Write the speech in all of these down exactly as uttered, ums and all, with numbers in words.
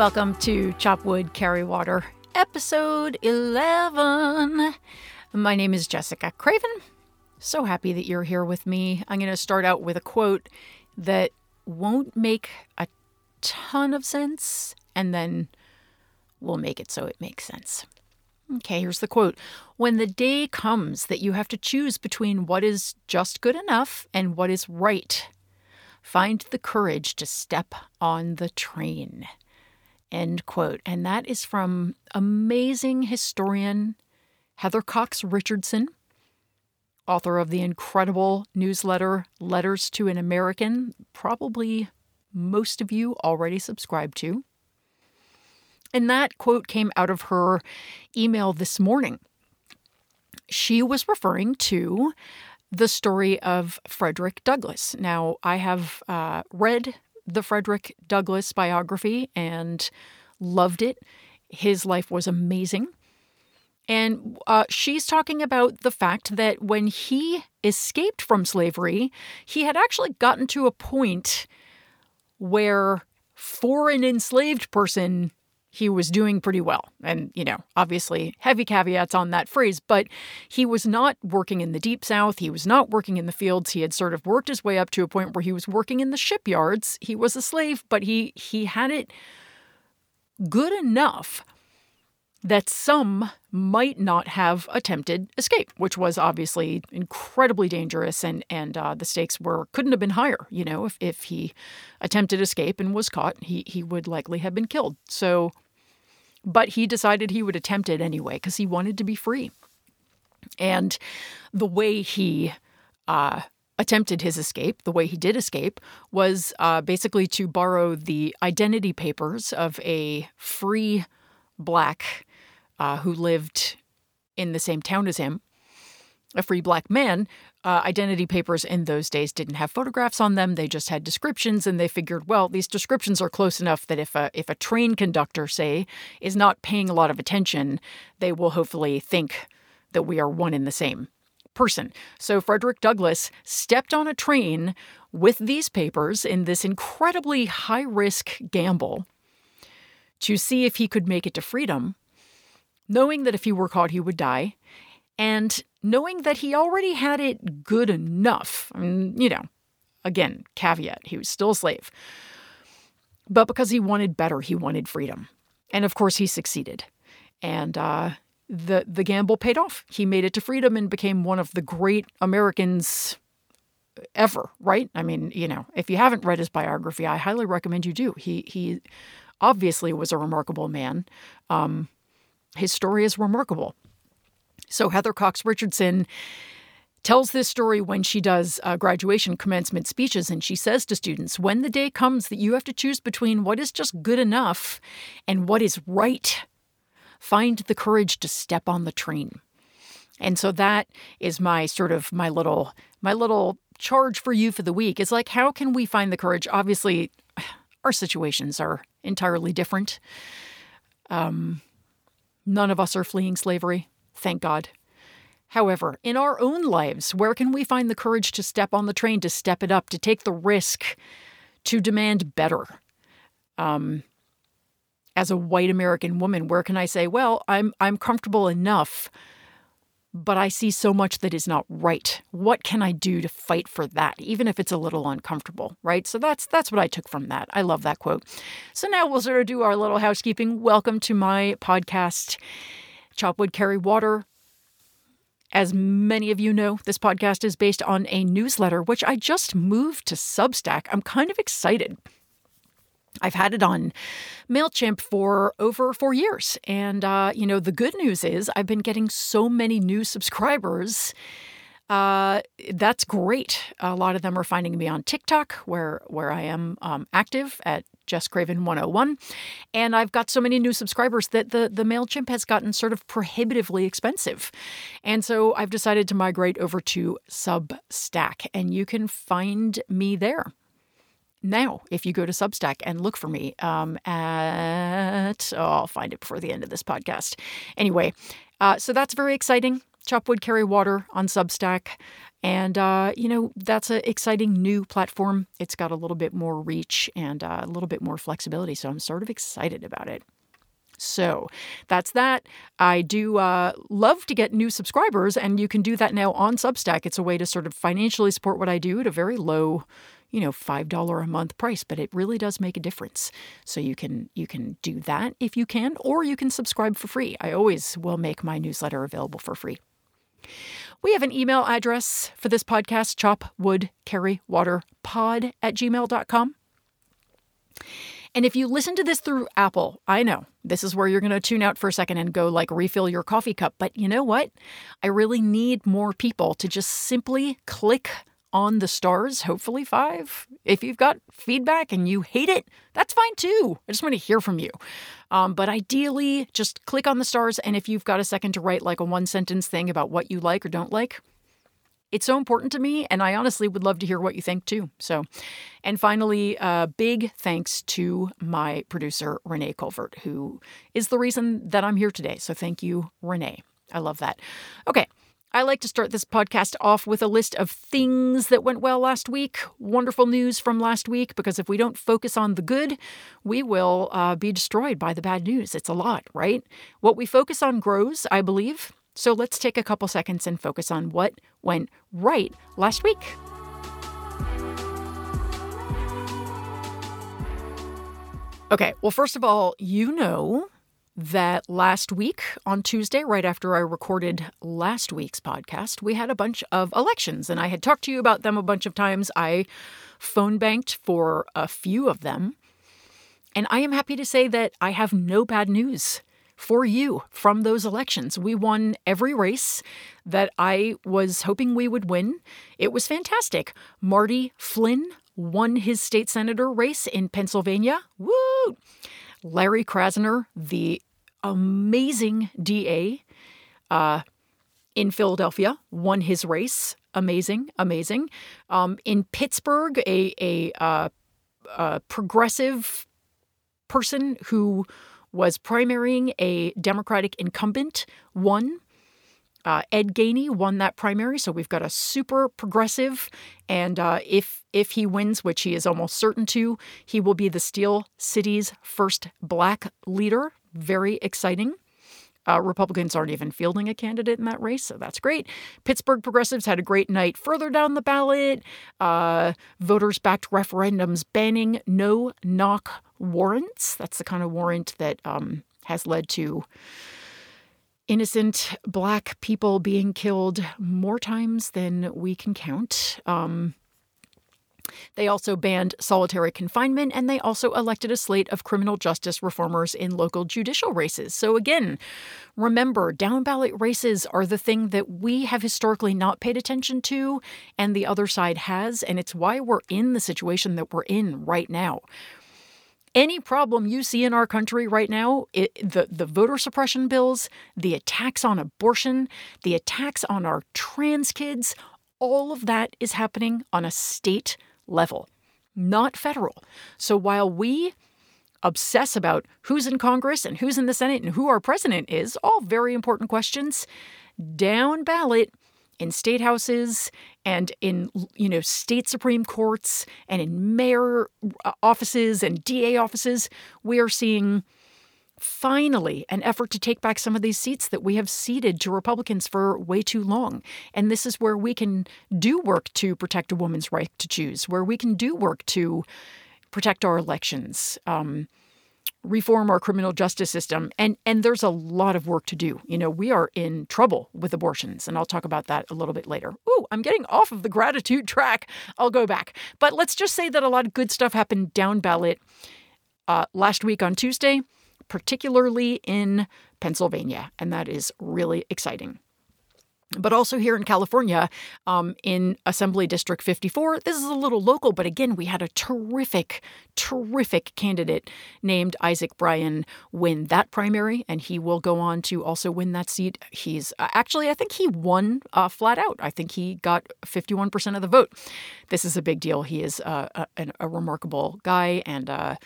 Welcome to Chop Wood Carry Water, episode eleven. My name is Jessica Craven. So happy that you're here with me. I'm going to start out with a quote that won't make a ton of sense, and then we'll make it so it makes sense. Okay, here's the quote. When the day comes that you have to choose between what is just good enough and what is right, find the courage to step on the train. End quote. And that is from amazing historian Heather Cox Richardson, author of the incredible newsletter Letters to an American, probably most of you already subscribe to. And that quote came out of her email this morning. She was referring to the story of Frederick Douglass. Now, I have uh, read the Frederick Douglass biography and loved it. His life was amazing. And uh, she's talking about the fact that when he escaped from slavery, he had actually gotten to a point where for an enslaved person, he was doing pretty well. And, you know, obviously heavy caveats on that phrase, but he was not working in the Deep South. He was not working in the fields. He had sort of worked his way up to a point where he was working in the shipyards. He was a slave, but he, he had it good enough that some might not have attempted escape, which was obviously incredibly dangerous, and, and uh, the stakes were couldn't have been higher. You know, if, if he attempted escape and was caught, he, he would likely have been killed. So, but he decided he would attempt it anyway because he wanted to be free. And the way he uh, attempted his escape, the way he did escape, was uh, basically to borrow the identity papers of a free Black Uh, who lived in the same town as him, a free Black man. Uh, identity papers in those days didn't have photographs on them. They just had descriptions, and they figured, well, these descriptions are close enough that if a, if a train conductor, say, is not paying a lot of attention, they will hopefully think that we are one in the same person. So Frederick Douglass stepped on a train with these papers in this incredibly high-risk gamble to see if he could make it to freedom, knowing that if he were caught, he would die, and knowing that he already had it good enough. I mean, you know, again, caveat, he was still a slave. But because he wanted better, he wanted freedom. And of course, he succeeded. And uh, the, the gamble paid off. He made it to freedom and became one of the great Americans ever, right? I mean, you know, if you haven't read his biography, I highly recommend you do. He, he obviously was a remarkable man. Um... His story is remarkable. So Heather Cox Richardson tells this story when she does uh, graduation commencement speeches, and she says to students, when the day comes that you have to choose between what is just good enough and what is right, find the courage to step on the train. And so that is my sort of my little my little charge for you for the week. It's like, how can we find the courage? Obviously, our situations are entirely different. Um. None of us are fleeing slavery, thank God. However, in our own lives, where can we find the courage to step on the train, to step it up, to take the risk, to demand better? Um, as a white American woman, where can I say, well, I'm I'm comfortable enough, but I see so much that is not right. What can I do to fight for that, even if it's a little uncomfortable, right? So that's that's what I took from that. I love that quote. So now we'll sort of do our little housekeeping. Welcome to my podcast, Chop Wood Carry Water. As many of you know, this podcast is based on a newsletter, which I just moved to Substack. I'm kind of excited. I've had it on MailChimp for over four years. And, uh, you know, the good news is I've been getting so many new subscribers. Uh, that's great. A lot of them are finding me on TikTok, where, where I am um, active at Jess Craven one oh one. And I've got so many new subscribers that the, the MailChimp has gotten sort of prohibitively expensive. And so I've decided to migrate over to Substack. And you can find me there. Now, if you go to Substack and look for me um, at, oh, I'll find it before the end of this podcast. Anyway, uh, so that's very exciting. Chop Wood Carry Water on Substack. And, uh, you know, that's an exciting new platform. It's got a little bit more reach and uh, a little bit more flexibility. So I'm sort of excited about it. So that's that. I do uh, love to get new subscribers, and you can do that now on Substack. It's a way to sort of financially support what I do at a very low, you know, five dollars a month price, but it really does make a difference. So you can you can do that if you can, or you can subscribe for free. I always will make my newsletter available for free. We have an email address for this podcast, chopwoodcarrywaterpod at gmail dot com. And if you listen to this through Apple, I know this is where you're going to tune out for a second and go like refill your coffee cup. But you know what? I really need more people to just simply click on the stars, hopefully five. If you've got feedback and you hate it, that's fine too. I just want to hear from you. Um, but ideally, just click on the stars. And if you've got a second to write like a one sentence thing about what you like or don't like, it's so important to me, and I honestly would love to hear what you think, too. So, and finally, a uh, big thanks to my producer, Renee Colvert, who is the reason that I'm here today. So thank you, Renee. I love that. Okay, I like to start this podcast off with a list of things that went well last week, wonderful news from last week, because if we don't focus on the good, we will uh, be destroyed by the bad news. It's a lot, right? What we focus on grows, I believe. So let's take a couple seconds and focus on what went right last week. Okay, well, first of all, you know that last week on Tuesday, right after I recorded last week's podcast, we had a bunch of elections, and I had talked to you about them a bunch of times. I phone banked for a few of them, and I am happy to say that I have no bad news for you from those elections. We won every race that I was hoping we would win. It was fantastic. Marty Flynn won his state senator race in Pennsylvania. Woo! Larry Krasner, the amazing D A uh, in Philadelphia, won his race. Amazing, amazing. Um, in Pittsburgh, a, a, uh, a progressive person who was primarying a Democratic incumbent, won. Uh, Ed Gainey won that primary, so we've got a super progressive, and uh, if if he wins, which he is almost certain to, he will be the Steel City's first Black leader. Very exciting. Uh, Republicans aren't even fielding a candidate in that race, so that's great. Pittsburgh progressives had a great night further down the ballot. Uh, voters backed referendums banning no-knock warrants. That's the kind of warrant that um, has led to innocent Black people being killed more times than we can count. Um, they also banned solitary confinement, and they also elected a slate of criminal justice reformers in local judicial races. So again, remember, down-ballot races are the thing that we have historically not paid attention to, and the other side has, and it's why we're in the situation that we're in right now. Any problem you see in our country right now, it, the, the voter suppression bills, the attacks on abortion, the attacks on our trans kids, all of that is happening on a state level, not federal. So while we obsess about who's in Congress and who's in the Senate and who our president is, all very important questions, down ballot in state houses and in, you know, state Supreme Courts and in mayor offices and D A offices, we are seeing finally an effort to take back some of these seats that we have ceded to Republicans for way too long. And this is where we can do work to protect a woman's right to choose, where we can do work to protect our elections, um, reform our criminal justice system. And, and there's a lot of work to do. You know, we are in trouble with abortions, and I'll talk about that a little bit later. Ooh, I'm getting off of the gratitude track. I'll go back. But let's just say that a lot of good stuff happened down ballot uh, last week on Tuesday, particularly in Pennsylvania. And that is really exciting. But also here in California, um, in Assembly District fifty-four, this is a little local, but again, we had a terrific, terrific candidate named Isaac Bryan win that primary, and he will go on to also win that seat. He's uh, actually, I think he won uh, flat out. I think he got fifty-one percent of the vote. This is a big deal. He is uh, a, a remarkable guy and uh,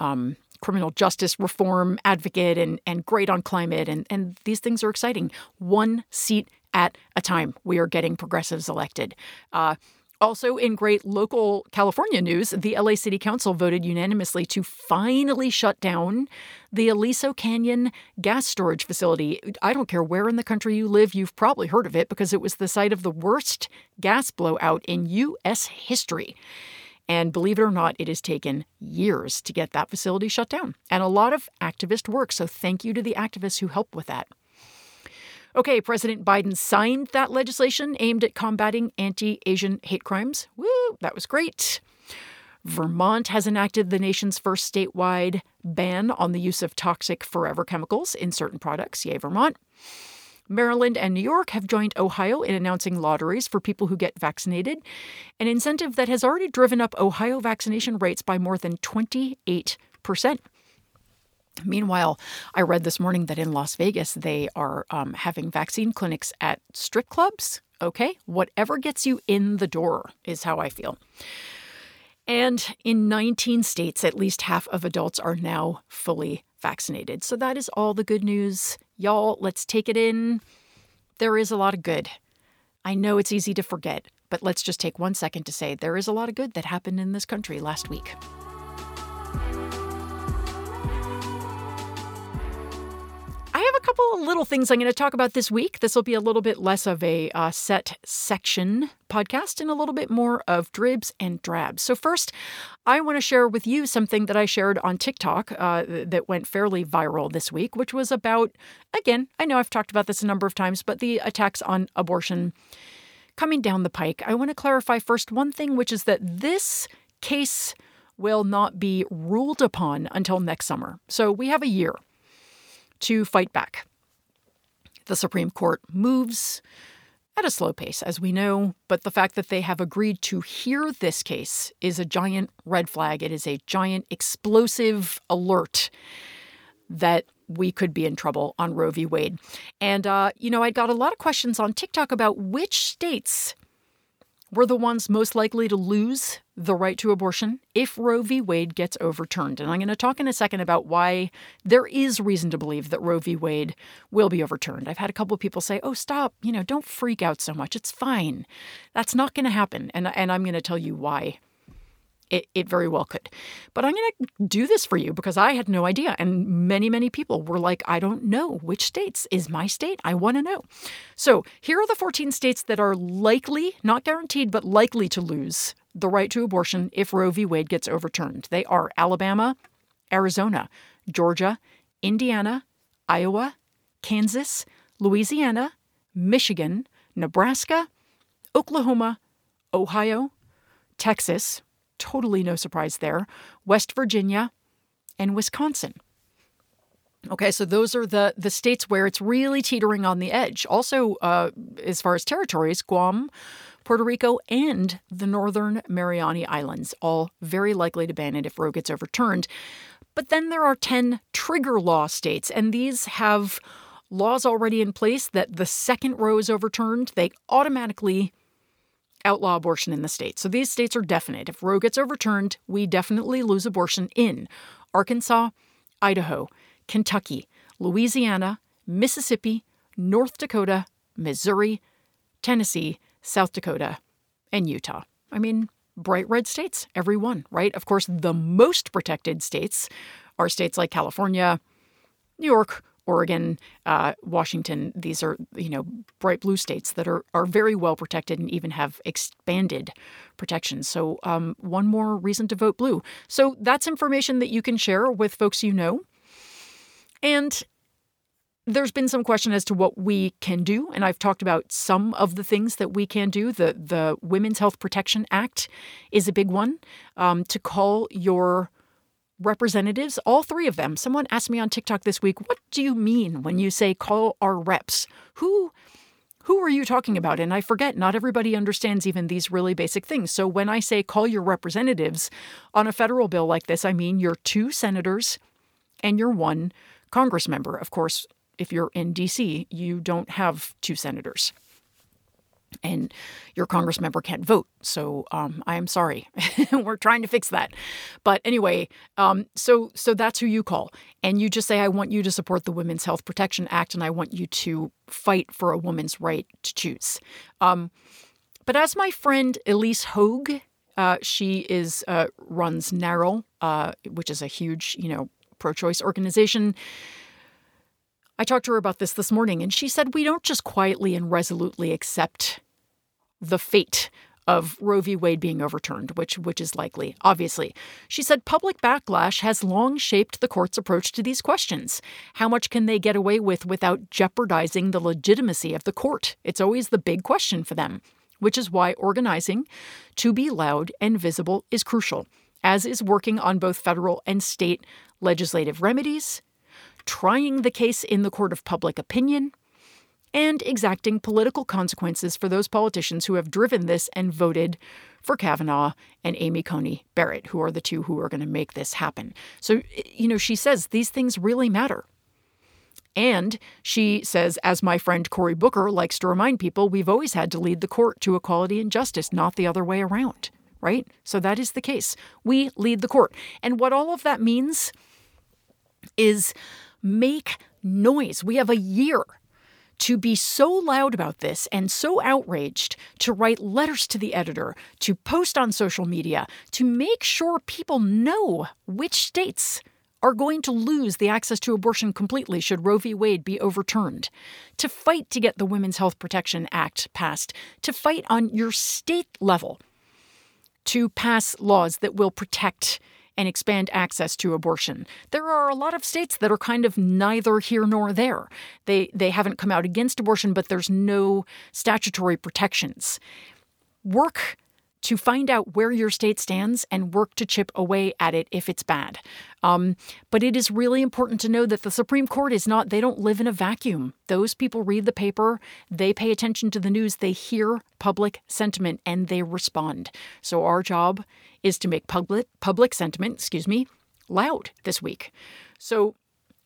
um, criminal justice reform advocate and, and great on climate, and, and these things are exciting. One seat at a time we are getting progressives elected. Uh, also, in great local California news, the L A City Council voted unanimously to finally shut down the Aliso Canyon gas storage facility. I don't care where in the country you live, you've probably heard of it because it was the site of the worst gas blowout in U S history. And believe it or not, it has taken years to get that facility shut down. And a lot of activist work. So thank you to the activists who helped with that. Okay, President Biden signed that legislation aimed at combating anti-Asian hate crimes. Woo, that was great. Vermont has enacted the nation's first statewide ban on the use of toxic forever chemicals in certain products. Yay, Vermont. Maryland and New York have joined Ohio in announcing lotteries for people who get vaccinated, an incentive that has already driven up Ohio vaccination rates by more than twenty-eight percent. Meanwhile, I read this morning that in Las Vegas, they are um, having vaccine clinics at strip clubs. Okay, whatever gets you in the door is how I feel. And in nineteen states, at least half of adults are now fully vaccinated. So that is all the good news. Y'all, let's take it in. There is a lot of good. I know it's easy to forget, but let's just take one second to say there is a lot of good that happened in this country last week. I have a couple of little things I'm going to talk about this week. This will be a little bit less of a uh, set section podcast and a little bit more of dribs and drabs. So first, I want to share with you something that I shared on TikTok uh, that went fairly viral this week, which was about, again, I know I've talked about this a number of times, but the attacks on abortion coming down the pike. I want to clarify first one thing, which is that this case will not be ruled upon until next summer. So we have a year to fight back. The Supreme Court moves at a slow pace, as we know, but the fact that they have agreed to hear this case is a giant red flag. It is a giant explosive alert that we could be in trouble on Roe v. Wade. And, uh, you know, I got a lot of questions on TikTok about which states were the ones most likely to lose the right to abortion if Roe v. Wade gets overturned. And I'm going to talk in a second about why there is reason to believe that Roe v. Wade will be overturned. I've had a couple of people say, oh, stop, you know, don't freak out so much. It's fine. That's not going to happen. And, and I'm going to tell you why it, it very well could. But I'm going to do this for you because I had no idea. And many, many people were like, I don't know which states is my state. I want to know. So here are the fourteen states that are likely, not guaranteed, but likely to lose the right to abortion if Roe v. Wade gets overturned. They are Alabama, Arizona, Georgia, Indiana, Iowa, Kansas, Louisiana, Michigan, Nebraska, Oklahoma, Ohio, Texas, totally no surprise there, West Virginia, and Wisconsin. Okay, so those are the, the states where it's really teetering on the edge. Also, uh, as far as territories, Guam, Puerto Rico, and the Northern Mariana Islands, all very likely to ban it if Roe gets overturned. But then there are ten trigger law states, and these have laws already in place that the second Roe is overturned, they automatically outlaw abortion in the state. So these states are definite. If Roe gets overturned, we definitely lose abortion in Arkansas, Idaho, Kentucky, Louisiana, Mississippi, North Dakota, Missouri, Tennessee, South Dakota, and Utah. I mean, bright red states, every one, right? Of course, the most protected states are states like California, New York, Oregon, uh, Washington. These are, you know, bright blue states that are, are very well protected and even have expanded protections. So um, one more reason to vote blue. So that's information that you can share with folks you know. And there's been some question as to what we can do, and I've talked about some of the things that we can do. The the Women's Health Protection Act is a big one, um, to call your representatives, all three of them. Someone asked me on TikTok this week, what do you mean when you say call our reps? Who, who are you talking about? And I forget, not everybody understands even these really basic things. So when I say call your representatives on a federal bill like this, I mean your two senators and your one Congress member. Of course, if you're in D C, you don't have two senators. and your Congress member can't vote. So um, I am sorry. We're trying to fix that. But anyway, um, so so that's who you call. And you just say, I want you to support the Women's Health Protection Act, and I want you to fight for a woman's right to choose. Um, but as my friend Elise Hogue, uh, she is uh, runs NARAL, uh, which is a huge, you know, pro-choice organization. I talked to her about this this morning, and she said, we don't just quietly and resolutely accept the fate of Roe v. Wade being overturned, which which is likely, obviously. She said public backlash has long shaped the court's approach to these questions. How much can they get away with without jeopardizing the legitimacy of the court? It's always the big question for them, which is why organizing to be loud and visible is crucial, as is working on both federal and state legislative remedies, trying the case in the court of public opinion, and exacting political consequences for those politicians who have driven this and voted for Kavanaugh and Amy Coney Barrett, who are the two who are going to make this happen. So, you know, she says these things really matter. And she says, as my friend Cory Booker likes to remind people, we've always had to lead the court to equality and justice, not the other way around, right? So that is the case. We lead the court. And what all of that means is make noise. We have a year to be so loud about this and so outraged, to write letters to the editor, to post on social media, to make sure people know which states are going to lose the access to abortion completely should Roe v. Wade be overturned, to fight to get the Women's Health Protection Act passed, to fight on your state level to pass laws that will protect and expand access to abortion. There are a lot of states that are kind of neither here nor there. They they haven't come out against abortion, but there's no statutory protections. Work to find out where your state stands and work to chip away at it if it's bad. Um, but it is really important to know that the Supreme Court is not, they don't live in a vacuum. Those people read the paper, they pay attention to the news, they hear public sentiment, and they respond. So our job is to make public public sentiment, excuse me, loud this week. So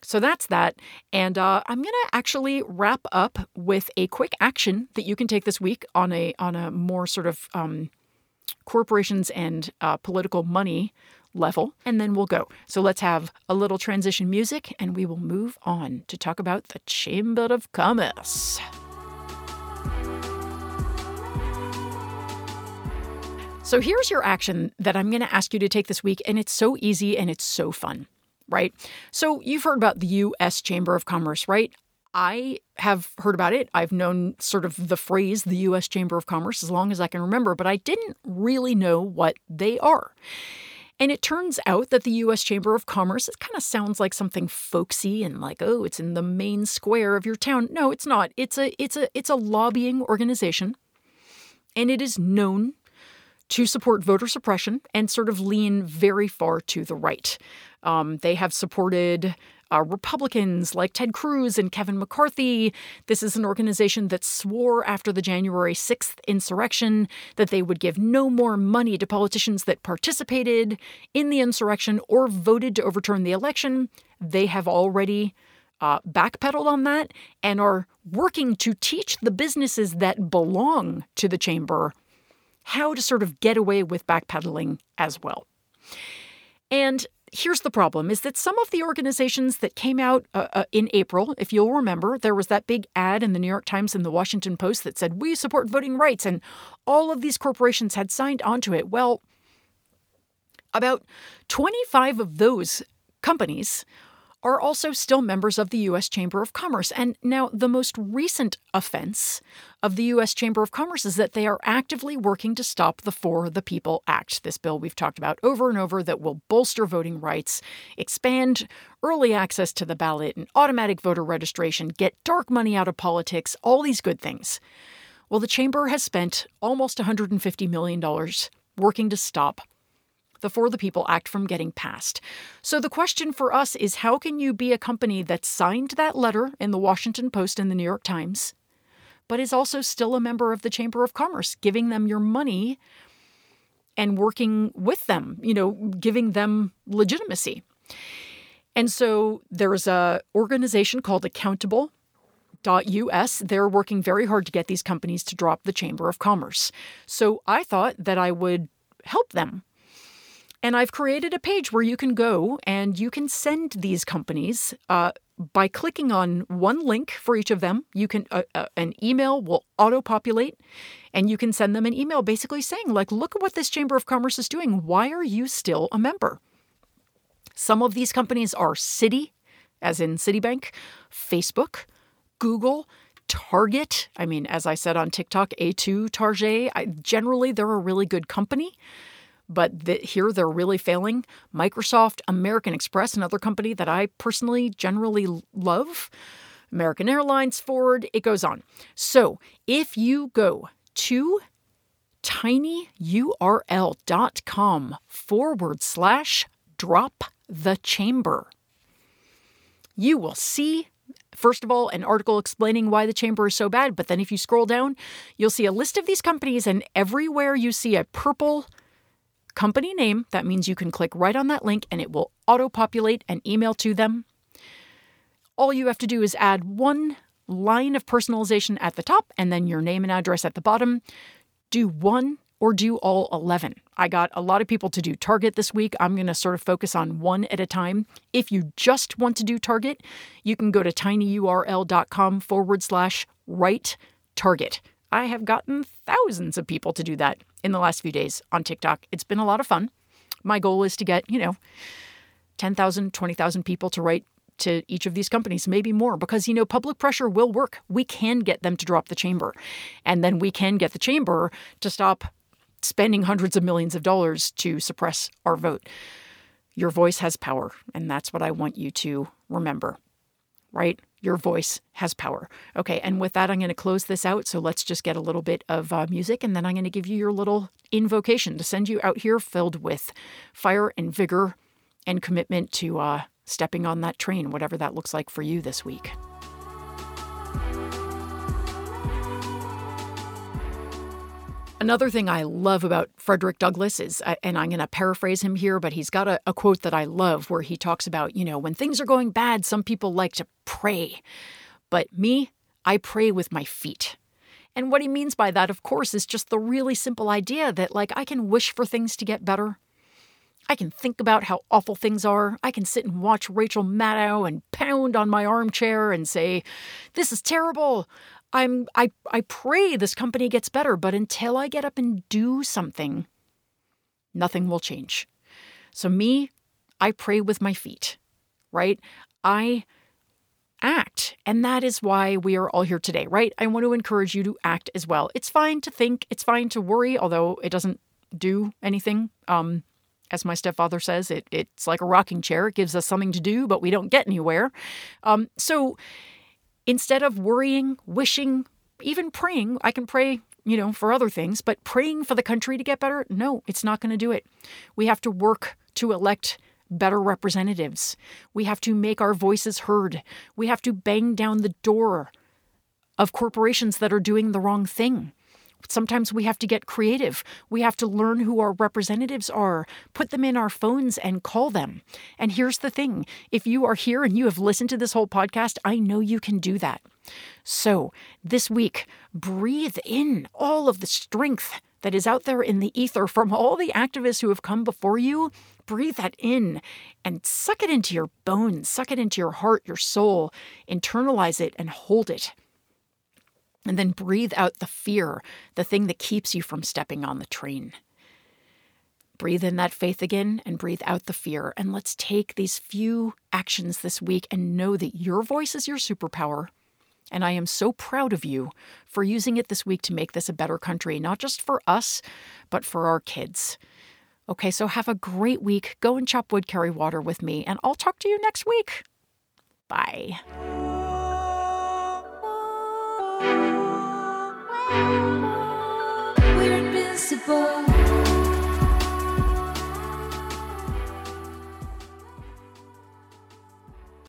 So that's that. And uh, I'm going to actually wrap up with a quick action that you can take this week on a on a more sort of um, corporations and uh, political money level, and then we'll go. So let's have a little transition music, and we will move on to talk about the Chamber of Commerce. So here's your action that I'm going to ask you to take this week, and it's so easy and it's so fun, right? So you've heard about the U S Chamber of Commerce, right? I have heard about it. I've known sort of the phrase, the U S Chamber of Commerce, as long as I can remember, but I didn't really know what they are. And it turns out that the U S Chamber of Commerce, it kind of sounds like something folksy and like, oh, it's in the main square of your town. No, it's not. It's a it's a it's a lobbying organization, and it is known to support voter suppression and sort of lean very far to the right. Um, they have supported Uh, Republicans like Ted Cruz and Kevin McCarthy. This is an organization that swore after the January sixth insurrection that they would give no more money to politicians that participated in the insurrection or voted to overturn the election. They have already uh, backpedaled on that and are working to teach the businesses that belong to the chamber how to sort of get away with backpedaling as well. And here's the problem, is that some of the organizations that came out uh, uh, in April, if you'll remember, there was that big ad in the New York Times and the Washington Post that said, we support voting rights, and all of these corporations had signed onto it. Well, about twenty-five of those companies are also still members of the U S Chamber of Commerce. And now the most recent offense of the U S Chamber of Commerce is that they are actively working to stop the For the People Act, this bill we've talked about over and over that will bolster voting rights, expand early access to the ballot and automatic voter registration, get dark money out of politics, all these good things. Well, the chamber has spent almost one hundred fifty million dollars working to stop the For the People Act from getting passed. So the question for us is, how can you be a company that signed that letter in the Washington Post and the New York Times, but is also still a member of the Chamber of Commerce, giving them your money and working with them, you know, giving them legitimacy? And so there's a organization called Accountable Accountable dot U S, they're working very hard to get these companies to drop the Chamber of Commerce. So I thought that I would help them. And I've created a page where you can go and you can send these companies uh, by clicking on one link for each of them. You can uh, uh, an email will auto-populate, and you can send them an email basically saying, like, look at what this Chamber of Commerce is doing. Why are you still a member? Some of these companies are Citi, as in Citibank, Facebook, Google, Target. I mean, as I said on TikTok, A two, Target. I, generally, they're a really good company. But the, here they're really failing. Microsoft, American Express, another company that I personally generally love. American Airlines, Ford, it goes on. So if you go to tinyurl.com forward slash drop the chamber, you will see, first of all, an article explaining why the chamber is so bad. But then if you scroll down, you'll see a list of these companies, and everywhere you see a purple company name, that means you can click right on that link and it will auto-populate an email to them. All you have to do is add one line of personalization at the top and then your name and address at the bottom. Do one or do all eleven. I got a lot of people to do Target this week. I'm going to sort of focus on one at a time. If you just want to do Target, you can go to tinyurl.com forward slash write Target. I have gotten thousands of people to do that in the last few days on TikTok. It's been a lot of fun. My goal is to get, you know, ten thousand, twenty thousand people to write to each of these companies, maybe more, because, you know, public pressure will work. We can get them to drop the chamber, and then we can get the chamber to stop spending hundreds of millions of dollars to suppress our vote. Your voice has power, and that's what I want you to remember, right? Your voice has power. Okay, and with that, I'm going to close this out. So let's just get a little bit of uh, music, and then I'm going to give you your little invocation to send you out here filled with fire and vigor and commitment to uh, stepping on that train, whatever that looks like for you this week. Another thing I love about Frederick Douglass is, and I'm going to paraphrase him here, but he's got a, a quote that I love where he talks about, you know, when things are going bad, some people like to pray. But me, I pray with my feet. And what he means by that, of course, is just the really simple idea that, like, I can wish for things to get better. I can think about how awful things are. I can sit and watch Rachel Maddow and pound on my armchair and say, this is terrible. I'm, I I pray this company gets better, but until I get up and do something, nothing will change. So me, I pray with my feet, right? I act, and that is why we are all here today, right? I want to encourage you to act as well. It's fine to think. It's fine to worry, although it doesn't do anything. Um, as my stepfather says, it it's like a rocking chair. It gives us something to do, but we don't get anywhere. Um, so... Instead of worrying, wishing, even praying, I can pray, you know, for other things, but praying for the country to get better, no, it's not going to do it. We have to work to elect better representatives. We have to make our voices heard. We have to bang down the door of corporations that are doing the wrong thing. Sometimes we have to get creative. We have to learn who our representatives are, put them in our phones and call them. And here's the thing. If you are here and you have listened to this whole podcast, I know you can do that. So this week, breathe in all of the strength that is out there in the ether from all the activists who have come before you. Breathe that in and suck it into your bones, suck it into your heart, your soul, internalize it and hold it. And then breathe out the fear, the thing that keeps you from stepping on the train. Breathe in that faith again and breathe out the fear. And let's take these few actions this week and know that your voice is your superpower. And I am so proud of you for using it this week to make this a better country, not just for us, but for our kids. Okay, so have a great week. Go and chop wood, carry water with me, and I'll talk to you next week. Bye. We're invincible.